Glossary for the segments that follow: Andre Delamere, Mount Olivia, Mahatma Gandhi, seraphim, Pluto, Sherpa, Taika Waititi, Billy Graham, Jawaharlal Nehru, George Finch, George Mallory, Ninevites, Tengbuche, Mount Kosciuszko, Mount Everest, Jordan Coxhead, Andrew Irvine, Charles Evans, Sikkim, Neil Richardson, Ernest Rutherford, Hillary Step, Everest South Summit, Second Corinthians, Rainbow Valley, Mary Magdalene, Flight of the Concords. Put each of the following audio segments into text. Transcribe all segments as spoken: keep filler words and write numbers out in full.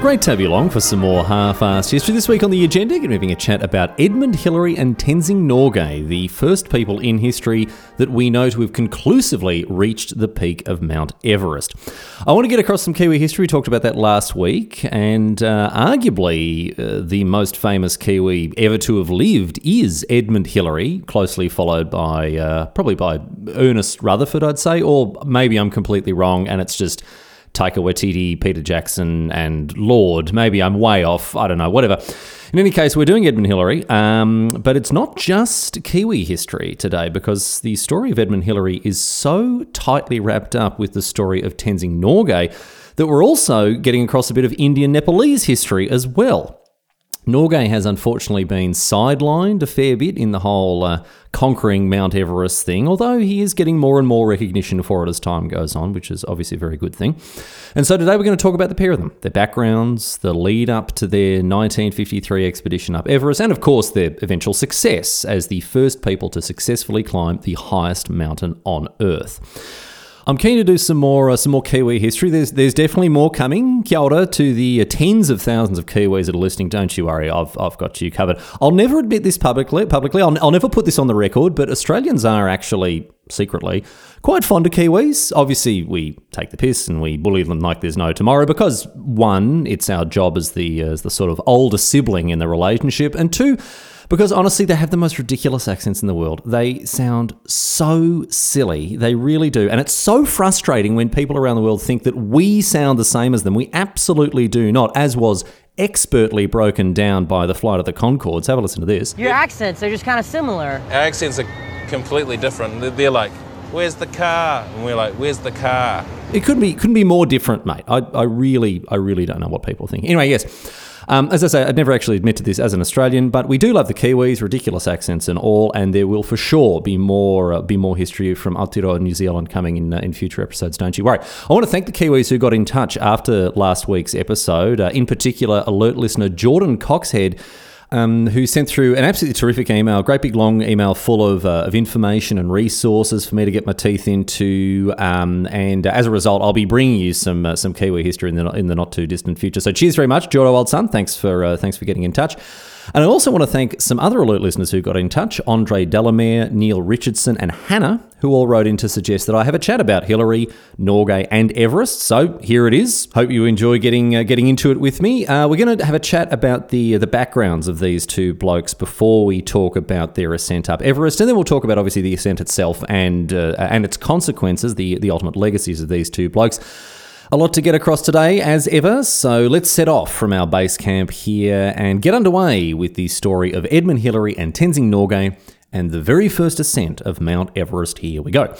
Great to have you along for some more half-arsed history. This week on the agenda, we're having a chat about Edmund Hillary and Tenzing Norgay, the first people in history that we know to have conclusively reached the peak of Mount Everest. I want to get across some Kiwi history. We talked about that last week, and uh, arguably uh, the most famous Kiwi ever to have lived is Edmund Hillary, closely followed by uh, probably by Ernest Rutherford, I'd say, or maybe I'm completely wrong, and it's just Taika Waititi, Peter Jackson, and Lord. Maybe I'm way off. I don't know, whatever. In any case, we're doing Edmund Hillary, um, but it's not just Kiwi history today, because the story of Edmund Hillary is so tightly wrapped up with the story of Tenzing Norgay that we're also getting across a bit of Indian-Nepalese history as well. Norgay has unfortunately been sidelined a fair bit in the whole uh, conquering Mount Everest thing, although he is getting more and more recognition for it as time goes on, which is obviously a very good thing. And so today we're going to talk about the pair of them, their backgrounds, the lead up to their nineteen fifty-three expedition up Everest, and of course their eventual success as the first people to successfully climb the highest mountain on Earth. I'm keen to do some more uh, some more Kiwi history. There's there's definitely more coming. Kia ora to the uh, tens of thousands of Kiwis that are listening. Don't you worry, I've I've got you covered. I'll never admit this publicly. Publicly, I'll, I'll never put this on the record. But Australians are actually secretly quite fond of Kiwis. Obviously, we take the piss and we bully them like there's no tomorrow. Because one, it's our job as the uh, as the sort of older sibling in the relationship, and two, because honestly, they have the most ridiculous accents in the world. They sound so silly. They really do. And it's so frustrating when people around the world think that we sound the same as them. We absolutely do not, as was expertly broken down by the Flight of the Concords. Have a listen to this. Your accents are just kind of similar. Our accents are completely different. They're like, where's the car? And we're like, where's the car? It couldn't be, couldn't be more different, mate. I, I really, I really don't know what people think. Anyway, yes. Um, as I say, I'd never actually admit to this as an Australian, but we do love the Kiwis, ridiculous accents and all, and there will for sure be more uh, be more history from Aotearoa, New Zealand, coming in uh, in future episodes, don't you worry. I want to thank the Kiwis who got in touch after last week's episode, uh, in particular alert listener Jordan Coxhead, Um, who sent through an absolutely terrific email, great big long email full of uh, of information and resources for me to get my teeth into, um, and uh, as a result, I'll be bringing you some uh, some Kiwi history in the in the not too distant future. So cheers very much, Jordan, old son. Thanks for uh, thanks for getting in touch. And I also want to thank some other alert listeners who got in touch, Andre Delamere, Neil Richardson, and Hannah, who all wrote in to suggest that I have a chat about Hillary, Norgay, and Everest. So here it is. Hope you enjoy getting uh, getting into it with me. Uh, we're going to have a chat about the uh, the backgrounds of these two blokes before we talk about their ascent up Everest, and then we'll talk about obviously the ascent itself and uh, and its consequences, the the ultimate legacies of these two blokes. A lot to get across today, as ever, so let's set off from our base camp here and get underway with the story of Edmund Hillary and Tenzing Norgay and the very first ascent of Mount Everest. Here we go.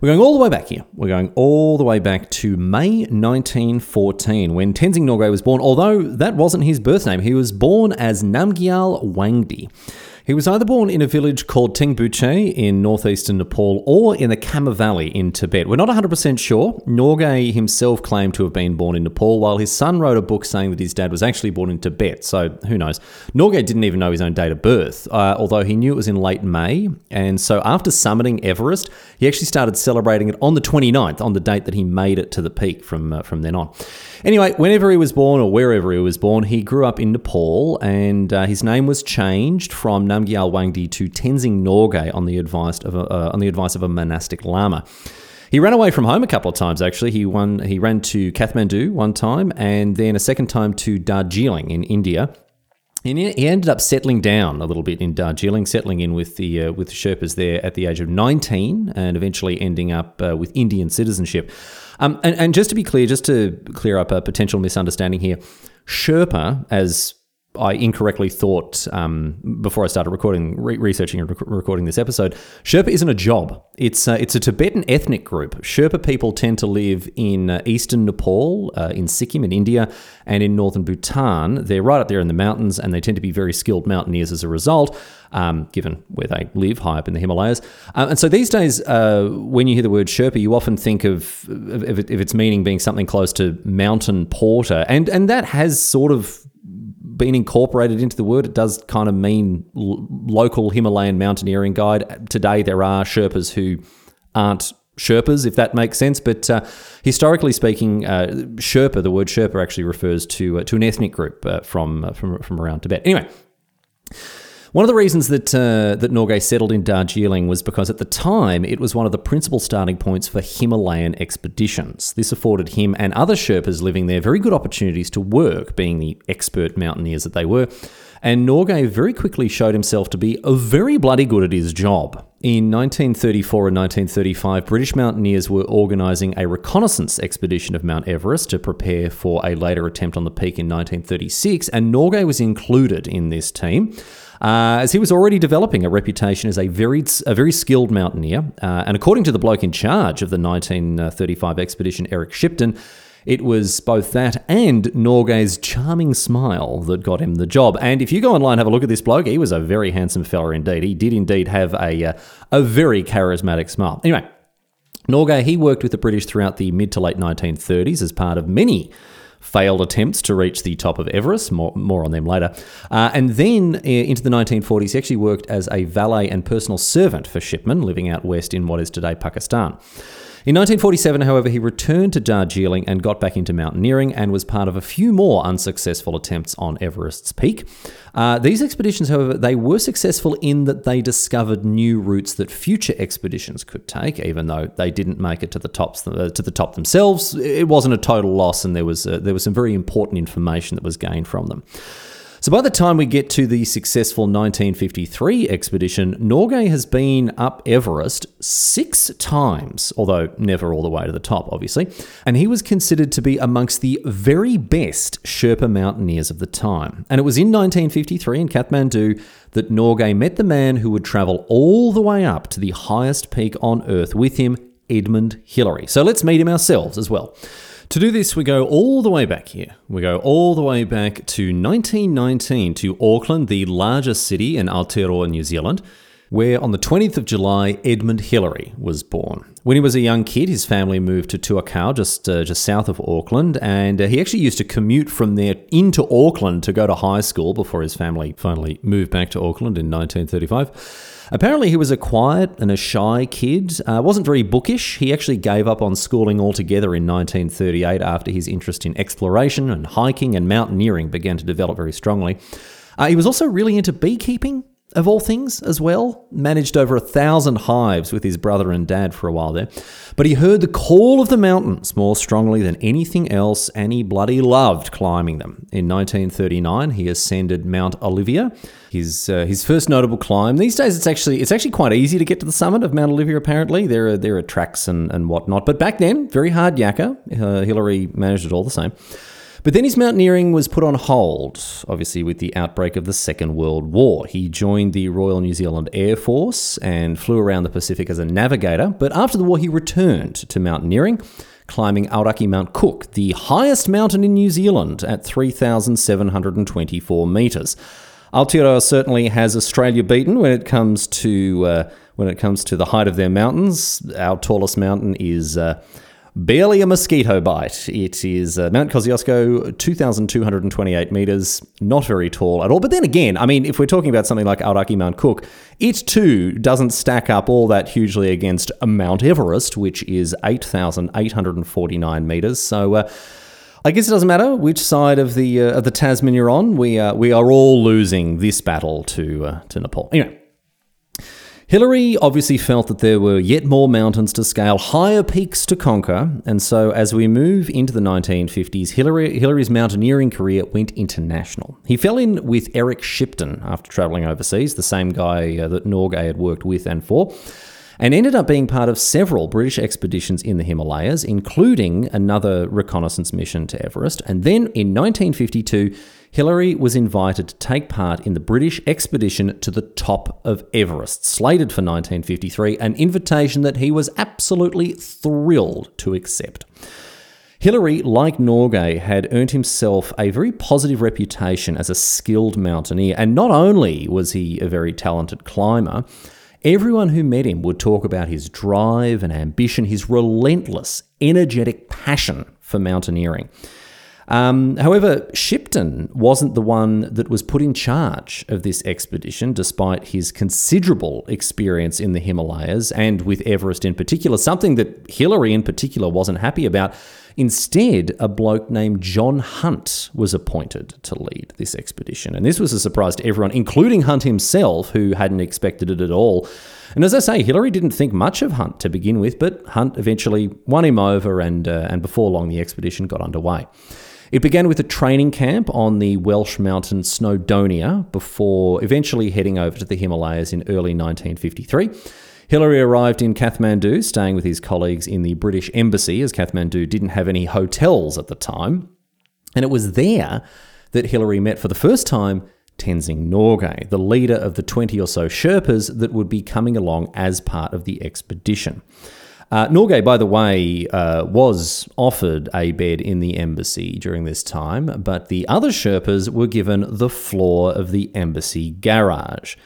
We're going all the way back here. We're going all the way back to May nineteen fourteen, when Tenzing Norgay was born, although that wasn't his birth name. He was born as Namgyal Wangdi. He was either born in a village called Tengbuche in northeastern Nepal or in the Kama Valley in Tibet. We're not one hundred percent sure. Norgay himself claimed to have been born in Nepal, while his son wrote a book saying that his dad was actually born in Tibet, so who knows. Norgay didn't even know his own date of birth, uh, although he knew it was in late May, and so after summiting Everest, he actually started celebrating it on the twenty-ninth, on the date that he made it to the peak from, uh, from then on. Anyway, whenever he was born or wherever he was born, he grew up in Nepal, and uh, his name was changed from Namgyal Wangdi to Tenzing Norgay on the advice of a, uh, on the advice of a monastic lama. He ran away from home a couple of times, actually. He won, he ran to Kathmandu one time and then a second time to Darjeeling in India. And he ended up settling down a little bit in Darjeeling, settling in with the uh, with the Sherpas there at the age of nineteen, and eventually ending up uh, with Indian citizenship. Um, and, and just to be clear, just to clear up a potential misunderstanding here, Sherpa, as I incorrectly thought um, before I started recording, re- researching and rec- recording this episode, Sherpa isn't a job. It's uh, it's a Tibetan ethnic group. Sherpa people tend to live in uh, eastern Nepal, uh, in Sikkim, in India, and in northern Bhutan. They're right up there in the mountains, and they tend to be very skilled mountaineers as a result, um, given where they live, high up in the Himalayas. Um, and so these days, uh, when you hear the word Sherpa, you often think of, of, of its meaning being something close to mountain porter, and and that has sort of been incorporated into the word. It does kind of mean l- local Himalayan mountaineering guide. Today there are Sherpas who aren't Sherpas, if that makes sense, but uh, historically speaking, uh, Sherpa, the word Sherpa actually refers to uh, to an ethnic group uh, from, uh, from from around Tibet. Anyway, one of the reasons that uh, that Norgay settled in Darjeeling was because at the time it was one of the principal starting points for Himalayan expeditions. This afforded him and other Sherpas living there very good opportunities to work, being the expert mountaineers that they were. And Norgay very quickly showed himself to be very bloody good at his job. In nineteen thirty-four and nineteen thirty-five, British mountaineers were organising a reconnaissance expedition of Mount Everest to prepare for a later attempt on the peak in nineteen thirty-six, and Norgay was included in this team, uh, as he was already developing a reputation as a very, a very skilled mountaineer. Uh, and according to the bloke in charge of the nineteen thirty-five expedition, Eric Shipton, it was both that and Norgay's charming smile that got him the job. And if you go online and have a look at this bloke, he was a very handsome fella indeed. He did indeed have a uh, a very charismatic smile. Anyway, Norgay, he worked with the British throughout the mid to late nineteen thirties as part of many failed attempts to reach the top of Everest. More, more on them later. Uh, and then uh, into the nineteen forties, he actually worked as a valet and personal servant for shipmen living out west in what is today Pakistan. In nineteen forty-seven, however, he returned to Darjeeling and got back into mountaineering and was part of a few more unsuccessful attempts on Everest's peak. Uh, these expeditions, however, they were successful in that they discovered new routes that future expeditions could take, even though they didn't make it to the tops uh, to the top themselves. It wasn't a total loss, and there was uh, there was some very important information that was gained from them. So by the time we get to the successful nineteen fifty-three expedition, Norgay has been up Everest six times, although never all the way to the top, obviously, and he was considered to be amongst the very best Sherpa mountaineers of the time. And it was in nineteen fifty-three in Kathmandu that Norgay met the man who would travel all the way up to the highest peak on Earth with him, Edmund Hillary. So let's meet him ourselves as well. To do this, we go all the way back here. We go all the way back to nineteen nineteen to Auckland, the largest city in Aotearoa, New Zealand, where on the twentieth of July, Edmund Hillary was born. When he was a young kid, his family moved to Tuakau, just uh, just south of Auckland, and uh, he actually used to commute from there into Auckland to go to high school before his family finally moved back to Auckland in nineteen thirty-five. Apparently, he was a quiet and a shy kid, uh, wasn't very bookish. He actually gave up on schooling altogether in nineteen thirty-eight after his interest in exploration and hiking and mountaineering began to develop very strongly. Uh, he was also really into beekeeping, of all things, as well. Managed over a thousand hives with his brother and dad for a while there. But he heard the call of the mountains more strongly than anything else, and he bloody loved climbing them. In nineteen thirty-nine, he ascended Mount Olivia, His uh, his first notable climb. These days, it's actually it's actually quite easy to get to the summit of Mount Olivia. Apparently, there are there are tracks and, and whatnot. But back then, very hard yakka. Uh, Hillary managed it all the same. But then his mountaineering was put on hold, obviously with the outbreak of the Second World War. He joined the Royal New Zealand Air Force and flew around the Pacific as a navigator. But after the war, he returned to mountaineering, climbing Aoraki Mount Cook, the highest mountain in New Zealand at three thousand seven hundred twenty-four metres. Aotearoa certainly has Australia beaten when it comes to uh, when it comes to the height of their mountains. Our tallest mountain is uh, barely a mosquito bite. It is uh, Mount Kosciuszko, two thousand two hundred twenty-eight metres, not very tall at all. But then again, I mean, if we're talking about something like Aoraki Mount Cook, it too doesn't stack up all that hugely against Mount Everest, which is eight thousand eight hundred forty-nine metres. So Uh, I guess it doesn't matter which side of the uh, of the Tasman you're on. We uh, we are all losing this battle to uh, to Nepal. Anyway, Hillary obviously felt that there were yet more mountains to scale, higher peaks to conquer, and so as we move into the nineteen fifties, Hillary Hillary's mountaineering career went international. He fell in with Eric Shipton after travelling overseas, the same guy uh, that Norgay had worked with and for. and ended up being part of several British expeditions in the Himalayas, including another reconnaissance mission to Everest. And then in nineteen fifty-two, Hillary was invited to take part in the British expedition to the top of Everest, slated for nineteen fifty-three, an invitation that he was absolutely thrilled to accept. Hillary, like Norgay, had earned himself a very positive reputation as a skilled mountaineer, and not only was he a very talented climber, everyone who met him would talk about his drive and ambition, his relentless, energetic passion for mountaineering. Um, however, Shipton wasn't the one that was put in charge of this expedition, despite his considerable experience in the Himalayas and with Everest in particular, something that Hillary in particular wasn't happy about. Instead, a bloke named John Hunt was appointed to lead this expedition. And this was a surprise to everyone, including Hunt himself, who hadn't expected it at all. And as I say, Hillary didn't think much of Hunt to begin with, but Hunt eventually won him over, and uh, and before long the expedition got underway. It began with a training camp on the Welsh mountain Snowdonia before eventually heading over to the Himalayas in early nineteen fifty-three. Hillary arrived in Kathmandu, staying with his colleagues in the British embassy, as Kathmandu didn't have any hotels at the time. And it was there that Hillary met for the first time Tenzing Norgay, the leader of the twenty or so Sherpas that would be coming along as part of the expedition. Uh, Norgay, by the way, uh, was offered a bed in the embassy during this time, but the other Sherpas were given the floor of the embassy garage.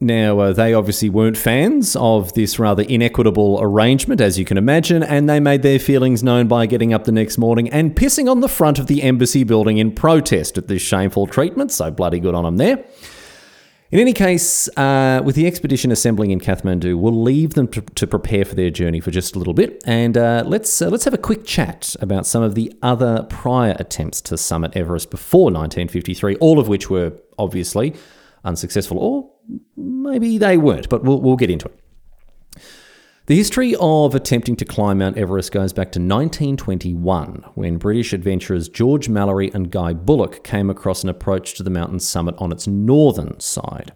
Now, uh, they obviously weren't fans of this rather inequitable arrangement, as you can imagine, and they made their feelings known by getting up the next morning and pissing on the front of the embassy building in protest at this shameful treatment, so bloody good on them there. In any case, uh, with the expedition assembling in Kathmandu, we'll leave them to, to prepare for their journey for just a little bit, and uh, let's uh, let's have a quick chat about some of the other prior attempts to summit Everest before nineteen fifty-three, all of which were obviously unsuccessful, or maybe they weren't, but we'll we'll get into it. The history of attempting to climb Mount Everest goes back to nineteen twenty-one, when British adventurers George Mallory and Guy Bullock came across an approach to the mountain summit on its northern side.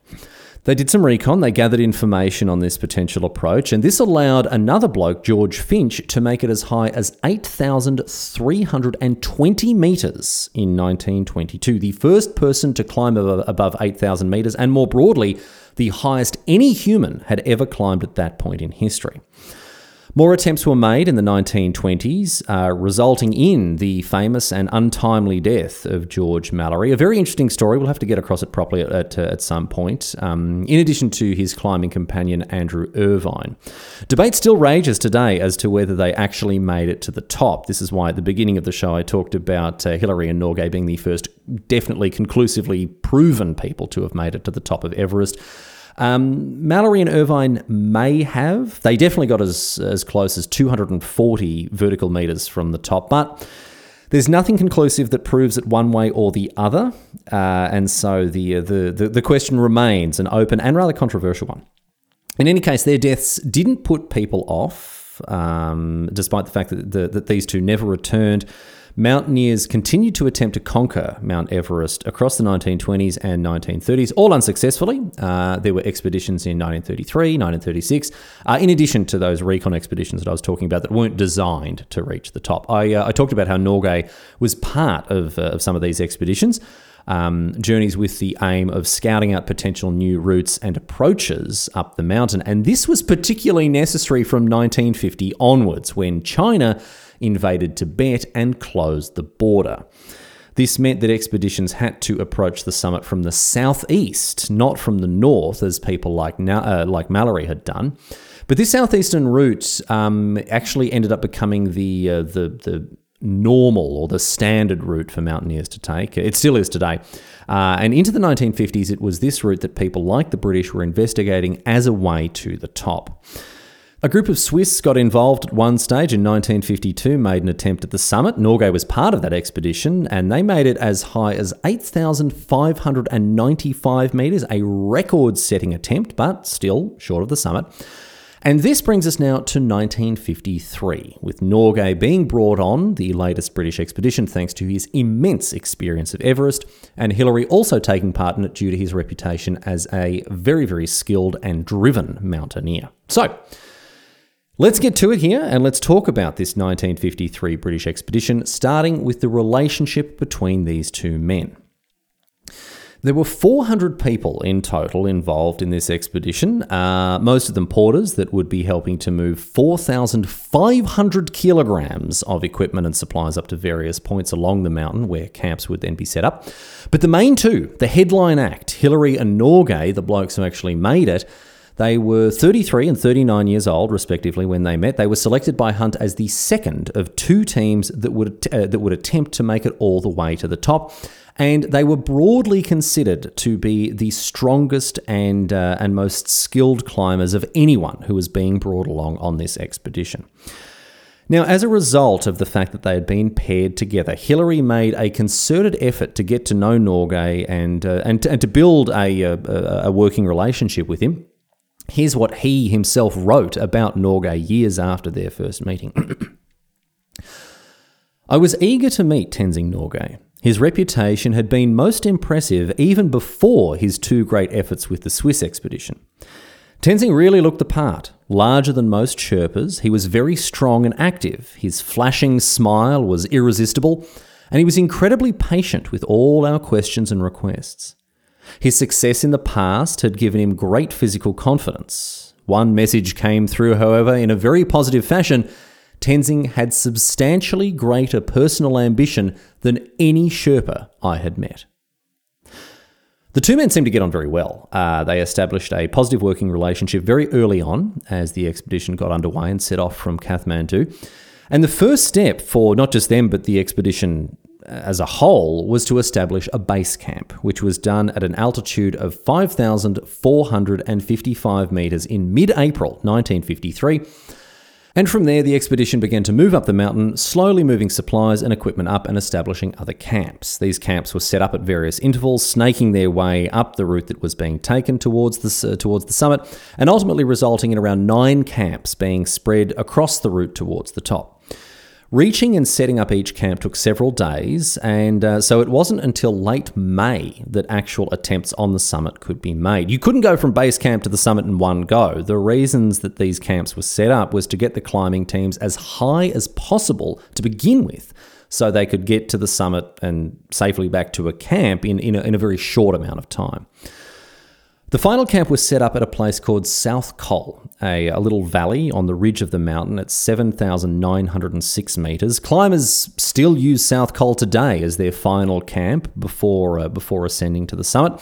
They did some recon, they gathered information on this potential approach, and this allowed another bloke, George Finch, to make it as high as eight thousand three hundred twenty metres in nineteen twenty-two, the first person to climb above eight thousand metres, and more broadly, the highest any human had ever climbed at that point in history. More attempts were made in the nineteen twenties, uh, resulting in the famous and untimely death of George Mallory. A very interesting story. We'll have to get across it properly at at, uh, at some point, um, in addition to his climbing companion Andrew Irvine. Debate still rages today as to whether they actually made it to the top. This is why at the beginning of the show I talked about uh, Hillary and Norgay being the first definitely conclusively proven people to have made it to the top of Everest. Um, Mallory and Irvine may have. They definitely got as as close as two hundred forty vertical meters from the top, but there's nothing conclusive that proves it one way or the other, uh, and so the, the the the question remains an open and rather controversial one. In any case, their deaths didn't put people off, um, despite the fact that the, that these two never returned. Mountaineers continued to attempt to conquer Mount Everest across the nineteen twenties and nineteen thirties, all unsuccessfully. Uh, there were expeditions in nineteen thirty-three, nineteen thirty-six, uh, in addition to those recon expeditions that I was talking about that weren't designed to reach the top. I, uh, I talked about how Norgay was part of, uh, of some of these expeditions, um, journeys with the aim of scouting out potential new routes and approaches up the mountain. And this was particularly necessary from nineteen fifty onwards, when China invaded Tibet and closed the border. This meant that expeditions had to approach the summit from the southeast, not from the north, as people like uh, like Mallory had done. But this southeastern route um, actually ended up becoming the uh, the the normal or the standard route for mountaineers to take. It still is today. Uh, and into the nineteen fifties, it was this route that people like the British were investigating as a way to the top. A group of Swiss got involved at one stage in nineteen fifty-two, made an attempt at the summit. Norgay was part of that expedition, and they made it as high as eight thousand five hundred ninety-five metres, a record-setting attempt, but still short of the summit. And this brings us now to nineteen fifty-three, with Norgay being brought on the latest British expedition thanks to his immense experience of Everest, and Hillary also taking part in it due to his reputation as a very, very skilled and driven mountaineer. So Let's get to it here and let's talk about this nineteen fifty-three British expedition, starting with the relationship between these two men. There were four hundred people in total involved in this expedition, uh, most of them porters that would be helping to move four thousand five hundred kilograms of equipment and supplies up to various points along the mountain where camps would then be set up. But the main two, the headline act, Hillary and Norgay, the blokes who actually made it, they were thirty-three and thirty-nine years old, respectively, when they met. They were selected by Hunt as the second of two teams that would uh, that would attempt to make it all the way to the top, and they were broadly considered to be the strongest and uh, and most skilled climbers of anyone who was being brought along on this expedition. Now, as a result of the fact that they had been paired together, Hillary made a concerted effort to get to know Norgay and uh, and, and to build a, a a working relationship with him. Here's what he himself wrote about Norgay years after their first meeting. I was eager to meet Tenzing Norgay. His reputation had been most impressive even before his two great efforts with the Swiss expedition. Tenzing really looked the part. Larger than most Sherpas, he was very strong and active. His flashing smile was irresistible, and he was incredibly patient with all our questions and requests. His success in the past had given him great physical confidence. One message came through, however, in a very positive fashion. Tenzing had substantially greater personal ambition than any Sherpa I had met. The two men seemed to get on very well. Uh, they established a positive working relationship very early on as the expedition got underway and set off from Kathmandu. And the first step for not just them but the expedition as a whole was to establish a base camp, which was done at an altitude of five thousand four hundred fifty-five metres in mid-April nineteen fifty-three. And from there, the expedition began to move up the mountain, slowly moving supplies and equipment up and establishing other camps. These camps were set up at various intervals, snaking their way up the route that was being taken towards the, uh, towards the summit, and ultimately resulting in around nine camps being spread across the route towards the top. Reaching and setting up each camp took several days, and uh, so it wasn't until late May that actual attempts on the summit could be made. You couldn't go from base camp to the summit in one go. The reasons that these camps were set up was to get the climbing teams as high as possible to begin with, so they could get to the summit and safely back to a camp in, in, a, in a very short amount of time. The final camp was set up at a place called South Col, a, a little valley on the ridge of the mountain at seven thousand nine hundred six metres. Climbers still use South Col today as their final camp before uh, before ascending to the summit.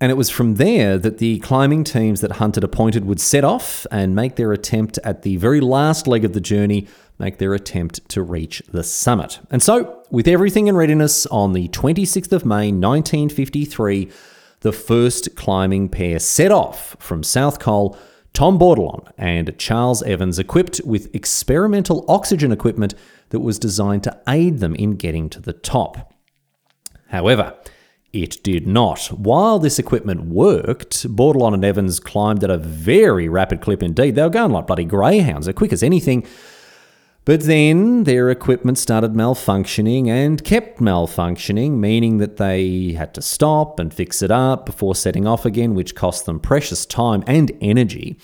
And it was from there that the climbing teams that Hunt had appointed would set off and make their attempt at the very last leg of the journey, make their attempt to reach the summit. And so, with everything in readiness, on the twenty-sixth of May nineteen fifty-three, the first climbing pair set off from South Col, Tom Bourdillon and Charles Evans, equipped with experimental oxygen equipment that was designed to aid them in getting to the top. However, it did not. While this equipment worked, Bourdillon and Evans climbed at a very rapid clip indeed. They were going like bloody greyhounds, as quick as anything. But then their equipment started malfunctioning and kept malfunctioning, meaning that they had to stop and fix it up before setting off again, which cost them precious time and energy.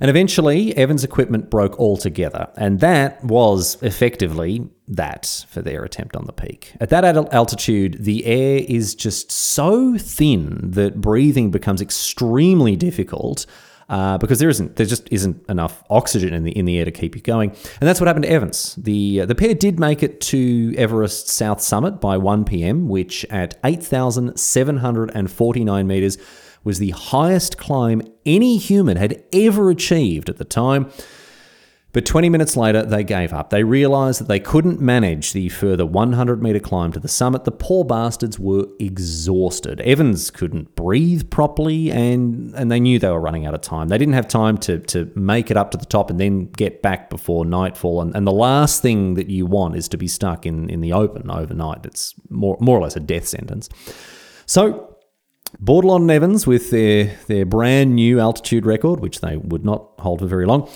And eventually, Evans' equipment broke altogether, and that was effectively that for their attempt on the peak. At that altitude, the air is just so thin that breathing becomes extremely difficult. Uh, because there isn't, there just isn't enough oxygen in the in the air to keep you going, and that's what happened to Evans. The uh, the pair did make it to Everest South Summit by one p.m., which at eight thousand seven hundred forty-nine meters was the highest climb any human had ever achieved at the time. But twenty minutes later, they gave up. They realised that they couldn't manage the further one hundred metre climb to the summit. The poor bastards were exhausted. Evans couldn't breathe properly, and, and they knew they were running out of time. They didn't have time to, to make it up to the top and then get back before nightfall. And, and the last thing that you want is to be stuck in, in the open overnight. It's more, more or less a death sentence. So Bourdillon and Evans, with their, their brand new altitude record, which they would not hold for very long,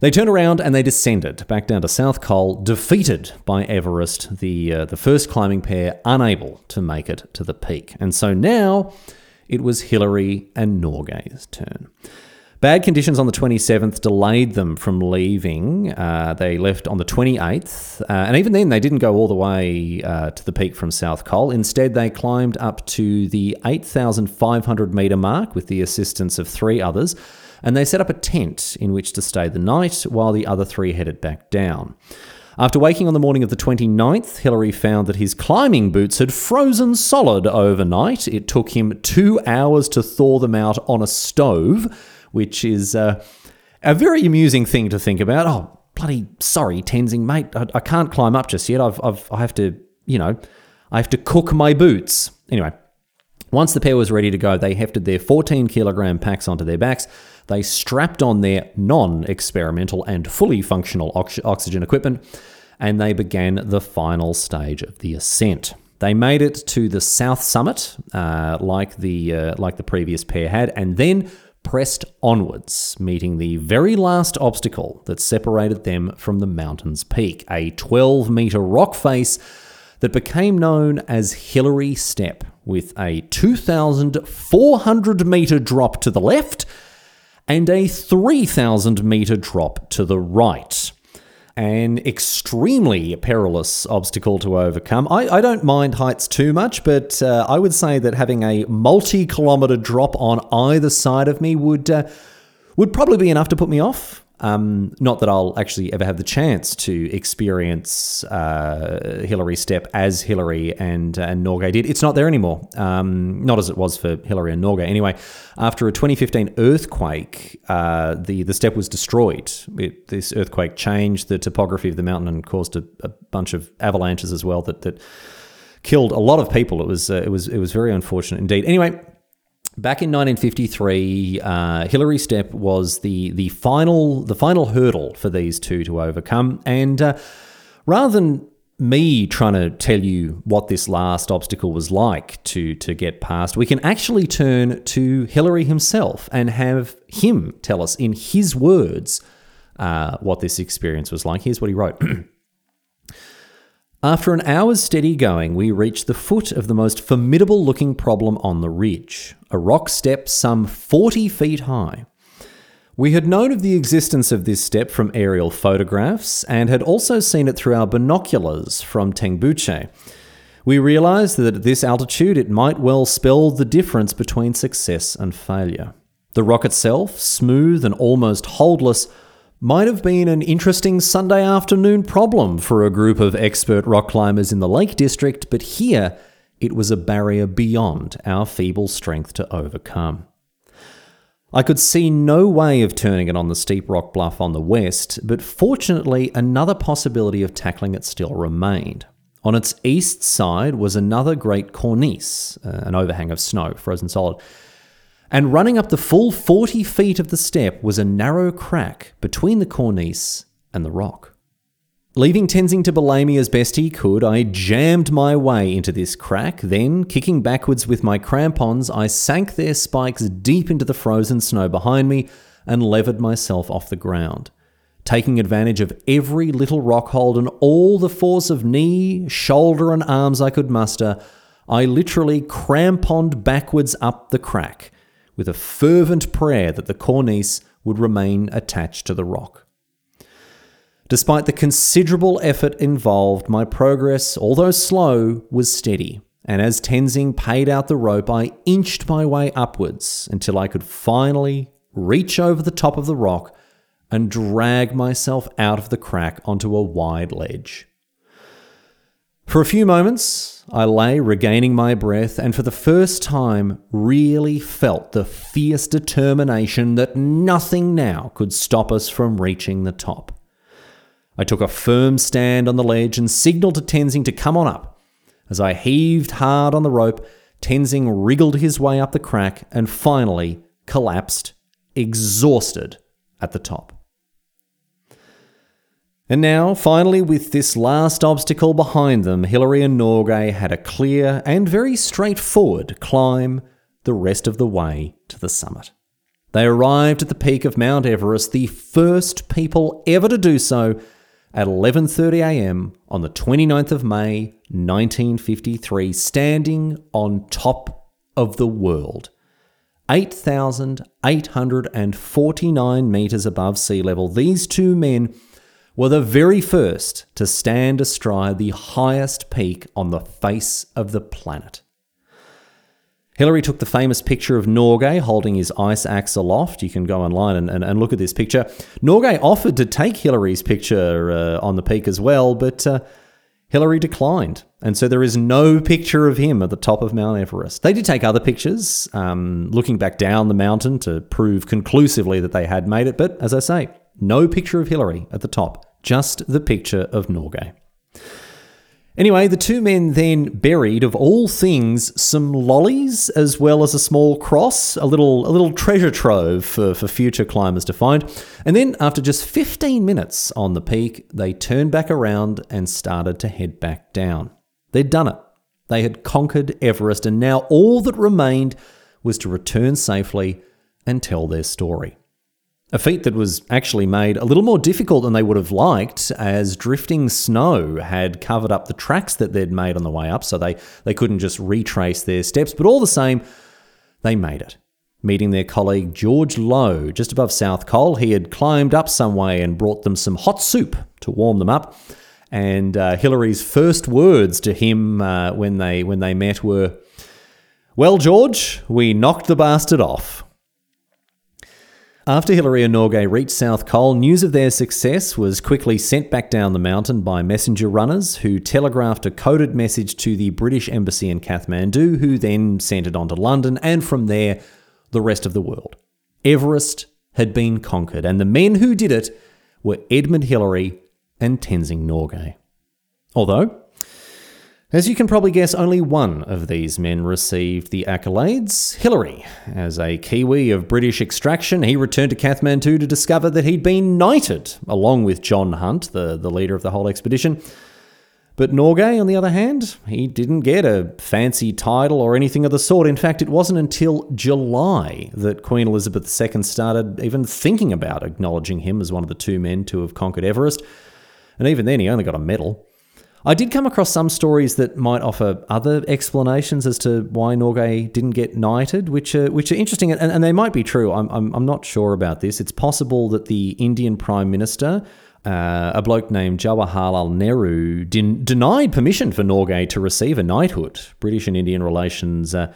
they turned around and they descended back down to South Col, defeated by Everest, the uh, the first climbing pair unable to make it to the peak. And so now it was Hillary and Norgay's turn. Bad conditions on the twenty-seventh delayed them from leaving. Uh, they left on the twenty-eighth. Uh, and even then, they didn't go all the way uh, to the peak from South Col. Instead, they climbed up to the eight thousand five hundred metre mark with the assistance of three others. And they set up a tent in which to stay the night while the other three headed back down. After waking on the morning of the twenty-ninth, Hillary found that his climbing boots had frozen solid overnight. It took him two hours to thaw them out on a stove, which is uh, a very amusing thing to think about. Oh, bloody sorry, Tenzing, mate. I, I can't climb up just yet. I've, I've, I have to, you know, I have to cook my boots. Anyway, once the pair was ready to go, they hefted their fourteen kilogram packs onto their backs. They strapped on their non-experimental and fully functional ox- oxygen equipment, and they began the final stage of the ascent. They made it to the south summit, uh, like the uh, like the previous pair had, and then pressed onwards, meeting the very last obstacle that separated them from the mountain's peak, a twelve metre rock face that became known as Hillary Step, with a two thousand four hundred metre drop to the left and a three thousand metre drop to the right. An extremely perilous obstacle to overcome. I, I don't mind heights too much, but uh, I would say that having a multi-kilometre drop on either side of me would uh, would probably be enough to put me off. Um, not that I'll actually ever have the chance to experience uh, Hillary Step as Hillary and, uh, and Norgay did. It's not there anymore. Um, not as it was for Hillary and Norgay. Anyway, after a twenty fifteen earthquake, uh, the, the step was destroyed. It, this earthquake changed the topography of the mountain and caused a, a bunch of avalanches as well that, that killed a lot of people. It was, uh, it was, it was very unfortunate indeed. Anyway, back in nineteen fifty-three, uh, Hillary Step was the the final the final hurdle for these two to overcome. And uh, rather than me trying to tell you what this last obstacle was like to to get past, we can actually turn to Hillary himself and have him tell us in his words uh, what this experience was like. Here's what he wrote. After an hour's steady going, we reached the foot of the most formidable-looking problem on the ridge, a rock step some forty feet high. We had known of the existence of this step from aerial photographs and had also seen it through our binoculars from Tengbuche. We realised that at this altitude it might well spell the difference between success and failure. The rock itself, smooth and almost holdless, might have been an interesting Sunday afternoon problem for a group of expert rock climbers in the Lake District, but here it was a barrier beyond our feeble strength to overcome. I could see no way of turning it on the steep rock bluff on the west, but fortunately another possibility of tackling it still remained. On its east side was another great cornice, an overhang of snow, frozen solid. And running up the full forty feet of the step was a narrow crack between the cornice and the rock. Leaving Tenzing to belay me as best he could, I jammed my way into this crack. Then, kicking backwards with my crampons, I sank their spikes deep into the frozen snow behind me and levered myself off the ground. Taking advantage of every little rock hold and all the force of knee, shoulder and arms I could muster, I literally cramponed backwards up the crack, with a fervent prayer that the cornice would remain attached to the rock. Despite the considerable effort involved, my progress, although slow, was steady, and as Tenzing paid out the rope, I inched my way upwards until I could finally reach over the top of the rock and drag myself out of the crack onto a wide ledge. For a few moments, I lay regaining my breath and for the first time really felt the fierce determination that nothing now could stop us from reaching the top. I took a firm stand on the ledge and signalled to Tenzing to come on up. As I heaved hard on the rope, Tenzing wriggled his way up the crack and finally collapsed, exhausted, at the top. And now, finally, with this last obstacle behind them, Hillary and Norgay had a clear and very straightforward climb the rest of the way to the summit. They arrived at the peak of Mount Everest, the first people ever to do so, at eleven thirty a m on the twenty-ninth of May, nineteen fifty-three, standing on top of the world. eight thousand eight hundred forty-nine metres above sea level, these two men were the very first to stand astride the highest peak on the face of the planet. Hillary took the famous picture of Norgay holding his ice axe aloft. You can go online and, and, and look at this picture. Norgay offered to take Hillary's picture uh, on the peak as well, but uh, Hillary declined. And so there is no picture of him at the top of Mount Everest. They did take other pictures, um, looking back down the mountain to prove conclusively that they had made it. But as I say, no picture of Hillary at the top, just the picture of Norgay. Anyway, the two men then buried, of all things, some lollies as well as a small cross, a little a little treasure trove for, for future climbers to find. And then after just fifteen minutes on the peak, they turned back around and started to head back down. They'd done it. They had conquered Everest, and now all that remained was to return safely and tell their story. A feat that was actually made a little more difficult than they would have liked, as drifting snow had covered up the tracks that they'd made on the way up, so they, they couldn't just retrace their steps. But all the same, they made it, meeting their colleague George Lowe just above South Col. He had climbed up some way and brought them some hot soup to warm them up. And uh, Hillary's first words to him uh, when they when they met were, "Well, George, we knocked the bastard off." After Hillary and Norgay reached South Col, news of their success was quickly sent back down the mountain by messenger runners who telegraphed a coded message to the British Embassy in Kathmandu, who then sent it on to London, and from there, the rest of the world. Everest had been conquered, and the men who did it were Edmund Hillary and Tenzing Norgay. Although, as you can probably guess, only one of these men received the accolades. Hillary, as a Kiwi of British extraction, he returned to Kathmandu to discover that he'd been knighted, along with John Hunt, the, the leader of the whole expedition. But Norgay, on the other hand, he didn't get a fancy title or anything of the sort. In fact, it wasn't until July that Queen Elizabeth the Second started even thinking about acknowledging him as one of the two men to have conquered Everest. And even then, he only got a medal. I did come across some stories that might offer other explanations as to why Norgay didn't get knighted, which are, which are interesting, and, and they might be true. I'm, I'm I'm not sure about this. It's possible that the Indian Prime Minister, uh, a bloke named Jawaharlal Nehru, den- denied permission for Norgay to receive a knighthood. British and Indian relations uh,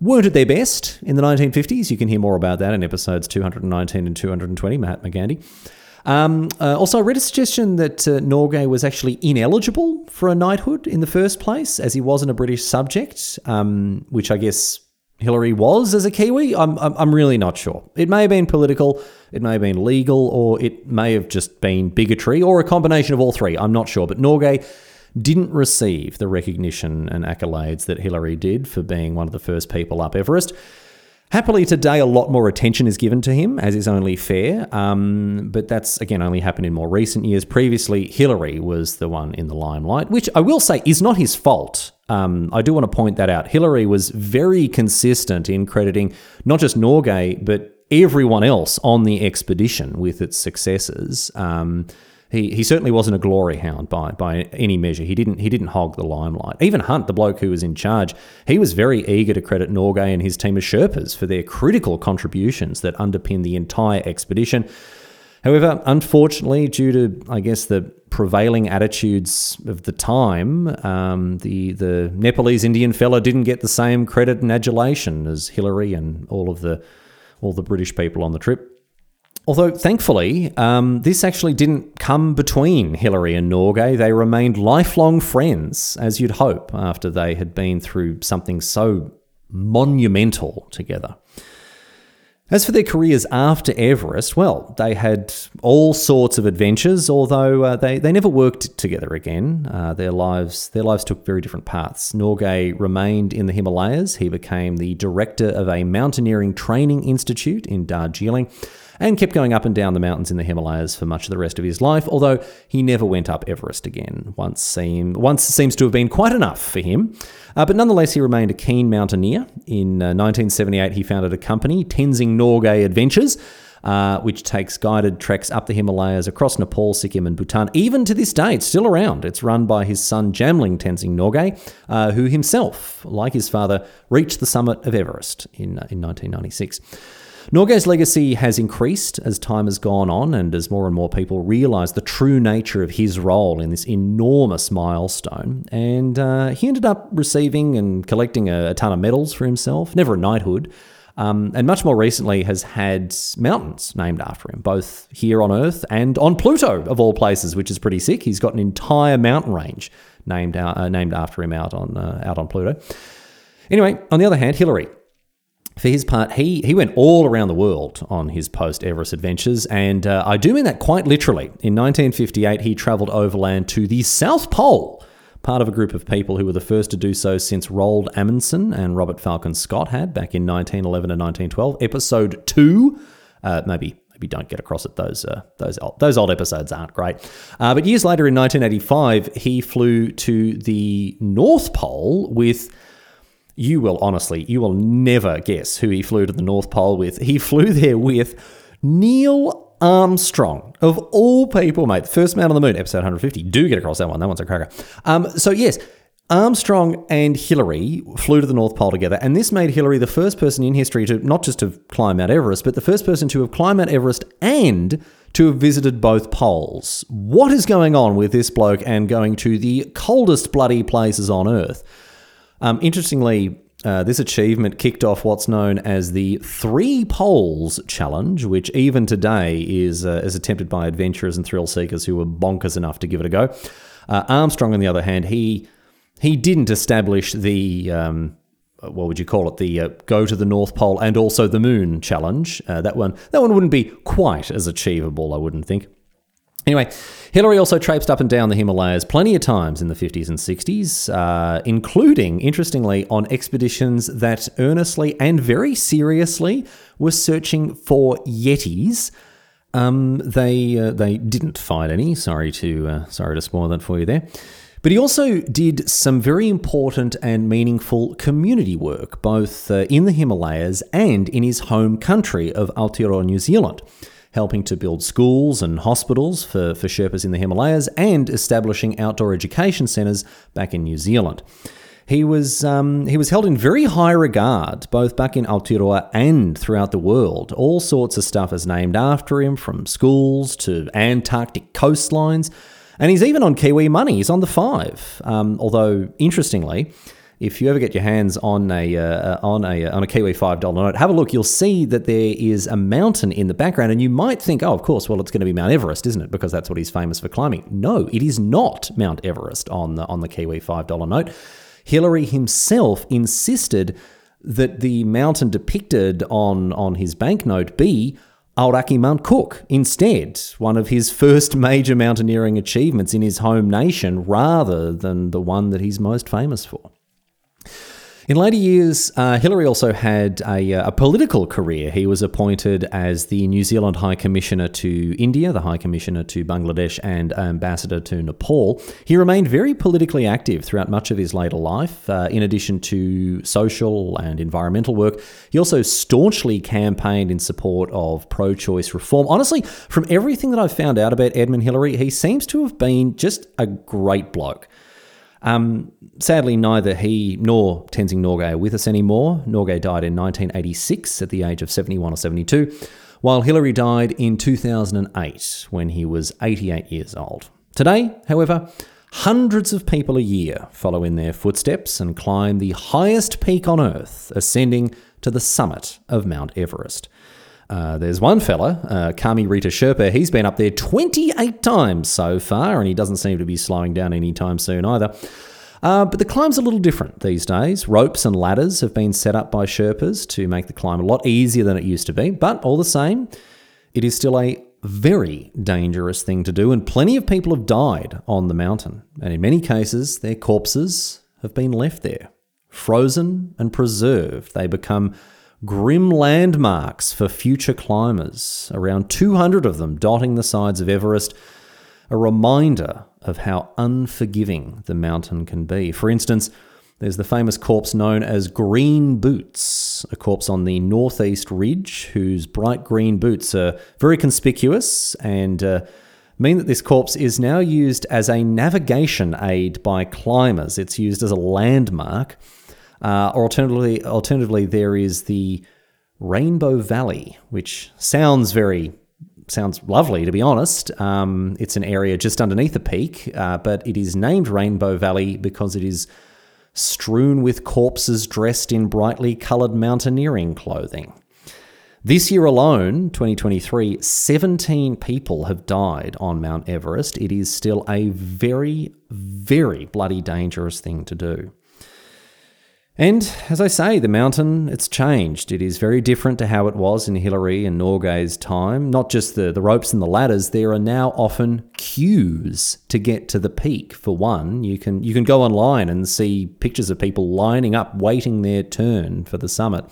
weren't at their best in the nineteen fifties. You can hear more about that in episodes two nineteen and two twenty, Mahatma Gandhi. Um, uh, also, I read a suggestion that uh, Norgay was actually ineligible for a knighthood in the first place, as he wasn't a British subject, um, which I guess Hillary was as a Kiwi. I'm, I'm I'm really not sure. It may have been political, it may have been legal, or it may have just been bigotry, or a combination of all three. I'm not sure. But Norgay didn't receive the recognition and accolades that Hillary did for being one of the first people up Everest. Happily today, a lot more attention is given to him, as is only fair, um, but that's, again, only happened in more recent years. Previously, Hillary was the one in the limelight, which I will say is not his fault. Um, I do want to point that out. Hillary was very consistent in crediting not just Norgay, but everyone else on the expedition with its successes. Um, he he certainly wasn't a glory hound by by any measure. He didn't he didn't hog the limelight. Even Hunt, the bloke who was in charge, he was very eager to credit Norgay and his team of Sherpas for their critical contributions that underpinned the entire expedition. However, unfortunately, due to, I guess, the prevailing attitudes of the time, um, the, the Nepalese Indian fella didn't get the same credit and adulation as Hillary and all of the all the British people on the trip. Although, thankfully, um, this actually didn't come between Hillary and Norgay. They remained lifelong friends, as you'd hope, after they had been through something so monumental together. As for their careers after Everest, well, they had all sorts of adventures, although uh, they, they never worked together again. Uh, their lives their lives took very different paths. Norgay remained in the Himalayas. He became the director of a mountaineering training institute in Darjeeling, and kept going up and down the mountains in the Himalayas for much of the rest of his life, although he never went up Everest again. Once seem, once seems to have been quite enough for him. Uh, but nonetheless, he remained a keen mountaineer. In uh, nineteen seventy-eight, he founded a company, Tenzing Norgay Adventures, uh, which takes guided treks up the Himalayas across Nepal, Sikkim and Bhutan. Even to this day, it's still around. It's run by his son Jamling Tenzing Norgay, uh, who himself, like his father, reached the summit of Everest in, uh, in nineteen ninety-six. Norgay's legacy has increased as time has gone on and as more and more people realise the true nature of his role in this enormous milestone. And uh, he ended up receiving and collecting a, a ton of medals for himself, never a knighthood, um, and much more recently has had mountains named after him, both here on Earth and on Pluto, of all places, which is pretty sick. He's got an entire mountain range named, uh, named after him out on, uh, out on Pluto. Anyway, on the other hand, Hillary. For his part, he he went all around the world on his post-Everest adventures, and uh, I do mean that quite literally. In nineteen fifty-eight, he travelled overland to the South Pole, part of a group of people who were the first to do so since Roald Amundsen and Robert Falcon Scott had back in nineteen eleven and nineteen twelve. Episode two, uh, maybe maybe don't get across it. Those uh, those old, those old episodes aren't great. Uh, but years later, in nineteen eighty-five, he flew to the North Pole with. You will honestly, you will never guess who he flew to the North Pole with. He flew there with Neil Armstrong, of all people, mate. First man on the moon, episode one hundred fifty. Do get across that one. That one's a cracker. Um, so yes, Armstrong and Hillary flew to the North Pole together, and this made Hillary the first person in history to not just to climb Mount Everest, but the first person to have climbed Mount Everest and to have visited both poles. What is going on with this bloke and going to the coldest bloody places on Earth? Um, interestingly, uh, this achievement kicked off what's known as the Three Poles Challenge, which even today is, uh, is attempted by adventurers and thrill seekers who were bonkers enough to give it a go. Uh, Armstrong, on the other hand, he he didn't establish the, um, what would you call it, the uh, go to the North Pole and also the Moon Challenge. Uh, that one, that one wouldn't be quite as achievable, I wouldn't think. Anyway, Hillary also traipsed up and down the Himalayas plenty of times in the fifties and sixties, uh, including, interestingly, on expeditions that earnestly and very seriously were searching for yetis. Um, they uh, they didn't find any. Sorry to uh, sorry to spoil that for you there. But he also did some very important and meaningful community work, both uh, in the Himalayas and in his home country of Aotearoa, New Zealand, helping to build schools and hospitals for, for Sherpas in the Himalayas and establishing outdoor education centres back in New Zealand. He was um, he was held in very high regard, both back in Aotearoa and throughout the world. All sorts of stuff is named after him, from schools to Antarctic coastlines. And he's even on Kiwi money. He's on the five. Um, although, interestingly, if you ever get your hands on a uh, on a on a Kiwi five dollar note, have a look. You'll see that there is a mountain in the background, and you might think, "Oh, of course. Well, it's going to be Mount Everest, isn't it? Because that's what he's famous for climbing." No, it is not Mount Everest on the on the Kiwi five dollar note. Hillary himself insisted that the mountain depicted on on his banknote be Aoraki Mount Cook instead, one of his first major mountaineering achievements in his home nation, rather than the one that he's most famous for. In later years, uh, Hillary also had a, a political career. He was appointed as the New Zealand High Commissioner to India, the High Commissioner to Bangladesh, and Ambassador to Nepal. He remained very politically active throughout much of his later life. Uh, in addition to social and environmental work, he also staunchly campaigned in support of pro-choice reform. Honestly, from everything that I've found out about Edmund Hillary, he seems to have been just a great bloke. Um, sadly, neither he nor Tenzing Norgay are with us anymore. Norgay died in nineteen eighty-six at the age of seventy-one or seventy-two, while Hillary died in two thousand eight when he was eighty-eight years old. Today, however, hundreds of people a year follow in their footsteps and climb the highest peak on Earth, ascending to the summit of Mount Everest. Uh, there's one fella, uh, Kami Rita Sherpa. He's been up there twenty-eight times so far, and he doesn't seem to be slowing down anytime soon either. Uh, but the climb's a little different these days. Ropes and ladders have been set up by Sherpas to make the climb a lot easier than it used to be. But all the same, it is still a very dangerous thing to do, and plenty of people have died on the mountain. And in many cases, their corpses have been left there. Frozen and preserved, they become grim landmarks for future climbers, around two hundred of them dotting the sides of Everest, a reminder of how unforgiving the mountain can be. For instance, There's the famous corpse known as Green Boots, a corpse on the northeast ridge whose bright green boots are very conspicuous and uh, mean that this corpse is now used as a navigation aid by climbers. It's used as a landmark. Uh, or alternatively, alternatively, there is the Rainbow Valley, which sounds very... sounds lovely, to be honest. Um, it's an area just underneath a peak, uh, but it is named Rainbow Valley because it is strewn with corpses dressed in brightly coloured mountaineering clothing. This year alone, twenty twenty-three, seventeen people have died on Mount Everest. It is still a very, very bloody dangerous thing to do. And as I say, the mountain, it's changed. It is very different to how it was in Hillary and Norgay's time. Not just the, the ropes and the ladders, there are now often queues to get to the peak. For one, you can you can go online and see pictures of people lining up, waiting their turn for the summit.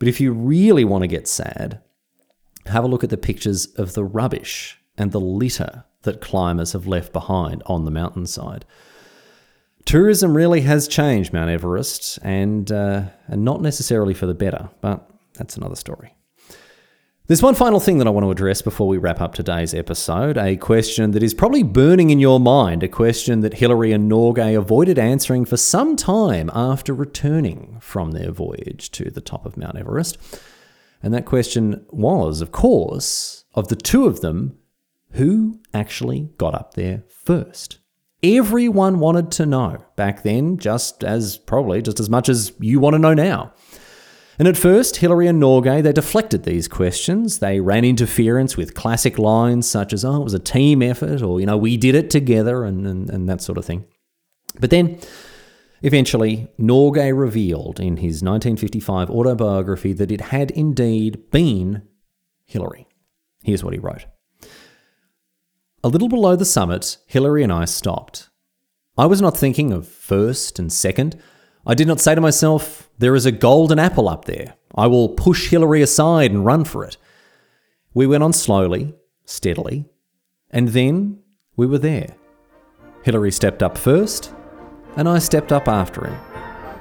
But if you really want to get sad, have a look at the pictures of the rubbish and the litter that climbers have left behind on the mountainside. Tourism really has changed Mount Everest, and uh, and not necessarily for the better, but that's another story. There's one final thing that I want to address before we wrap up today's episode, a question that is probably burning in your mind, a question that Hillary and Norgay avoided answering for some time after returning from their voyage to the top of Mount Everest. And that question was, of course, of the two of them, who actually got up there first? Everyone wanted to know back then, just as probably just as much as you want to know now. And at first, Hillary and Norgay, they deflected these questions. They ran interference with classic lines such as, oh, it was a team effort, or, you know, we did it together, and, and, and that sort of thing. But then, eventually, Norgay revealed in his nineteen fifty-five autobiography that it had indeed been Hillary. Here's what he wrote. A little below the summit, Hillary and I stopped. I was not thinking of first and second. I did not say to myself, there is a golden apple up there. I will push Hillary aside and run for it. We went on slowly, steadily, and then we were there. Hillary stepped up first, and I stepped up after him.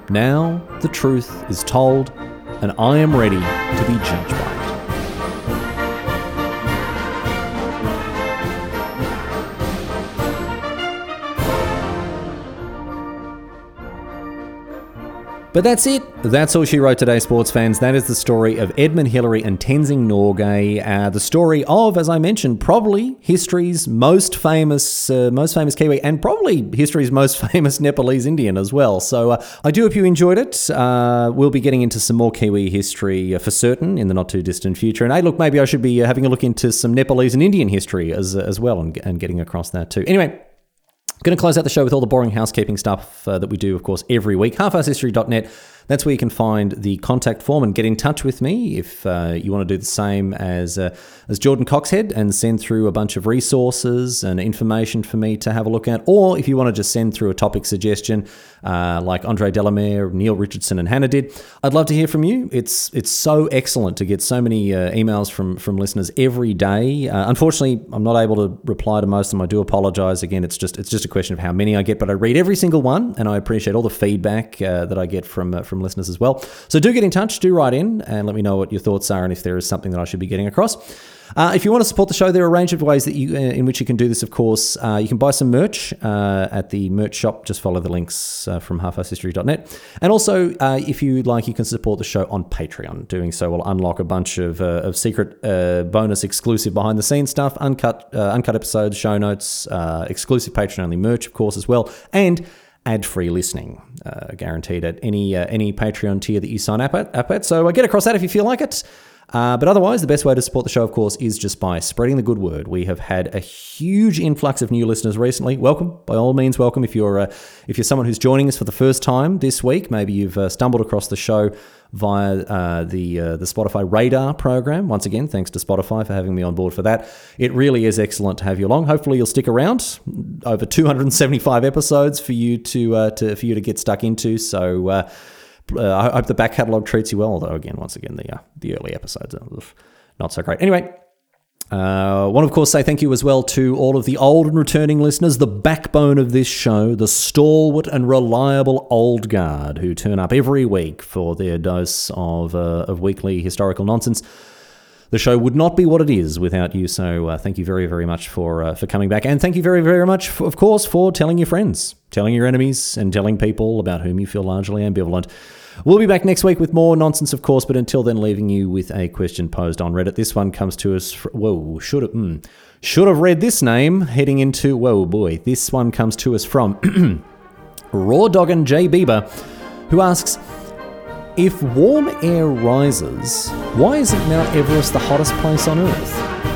Now the truth is told, and I am ready to be judged by it. But that's it. That's all she wrote today, sports fans. That is the story of Edmund Hillary and Tenzing Norgay. Uh, the story of, as I mentioned, probably history's most famous uh, most famous Kiwi, and probably history's most famous Nepalese Indian as well. So uh, I do hope you enjoyed it. Uh, we'll be getting into some more Kiwi history uh, for certain in the not too distant future. And hey, look, maybe I should be uh, having a look into some Nepalese and Indian history as, uh, as well, and, and getting across that too. Anyway. Going to close out the show with all the boring housekeeping stuff uh, that we do, of course, every week. half arsed history dot net. That's where you can find the contact form and get in touch with me if uh, you want to do the same as uh, as Jordan Coxhead and send through a bunch of resources and information for me to have a look at. Or if you want to just send through a topic suggestion uh, like Andre Delamere, Neil Richardson and Hannah did, I'd love to hear from you. It's it's so excellent to get so many uh, emails from, from listeners every day. Uh, unfortunately, I'm not able to reply to most of them. I do apologise. Again, it's just it's just a question of how many I get, but I read every single one and I appreciate all the feedback uh, that I get from uh, from listeners as well. So do get in touch, do write in, and let me know what your thoughts are and if there is something that I should be getting across. Uh, if you want to support the show, there are a range of ways that you, in which you can do this, of course. Uh, you can buy some merch uh, at the merch shop. Just follow the links uh, from half arsed history dot net. And also, uh, if you like, you can support the show on Patreon. Doing so will unlock a bunch of, uh, of secret uh, bonus exclusive behind-the-scenes stuff, uncut, uh, uncut episodes, show notes, uh, exclusive Patreon-only merch, of course, as well, and ad-free listening, uh, guaranteed at any uh, any Patreon tier that you sign up at. Up at. So uh, get across that if you feel like it. Uh, but otherwise, the best way to support the show, of course, is just by spreading the good word. We have had a huge influx of new listeners recently. Welcome, by all means, welcome. If you're uh, if you're someone who's joining us for the first time this week, maybe you've uh, stumbled across the show via uh, the uh, the Spotify Radar program. Once again, thanks to Spotify for having me on board for that. It really is excellent to have you along. Hopefully, you'll stick around. Over two hundred seventy-five episodes for you to uh, to for you to get stuck into. So. Uh, Uh, I hope the back catalogue treats you well, although, again, once again, the uh, the early episodes are not so great. Anyway, Uh, want to, of course, say thank you as well to all of the old and returning listeners, the backbone of this show, the stalwart and reliable old guard who turn up every week for their dose of, uh, of weekly historical nonsense. The show would not be what it is without you, so uh, thank you very, very much for uh, for coming back. And thank you very, very much, for, of course, for telling your friends, telling your enemies, and telling people about whom you feel largely ambivalent. We'll be back next week with more nonsense, of course, but until then, leaving you with a question posed on Reddit. This one comes to us from, whoa, should have, mm, should have read this name heading into, whoa, boy. This one comes to us from Raw Doggin' J. Bieber, who asks, if warm air rises, why isn't Mount Everest the hottest place on Earth?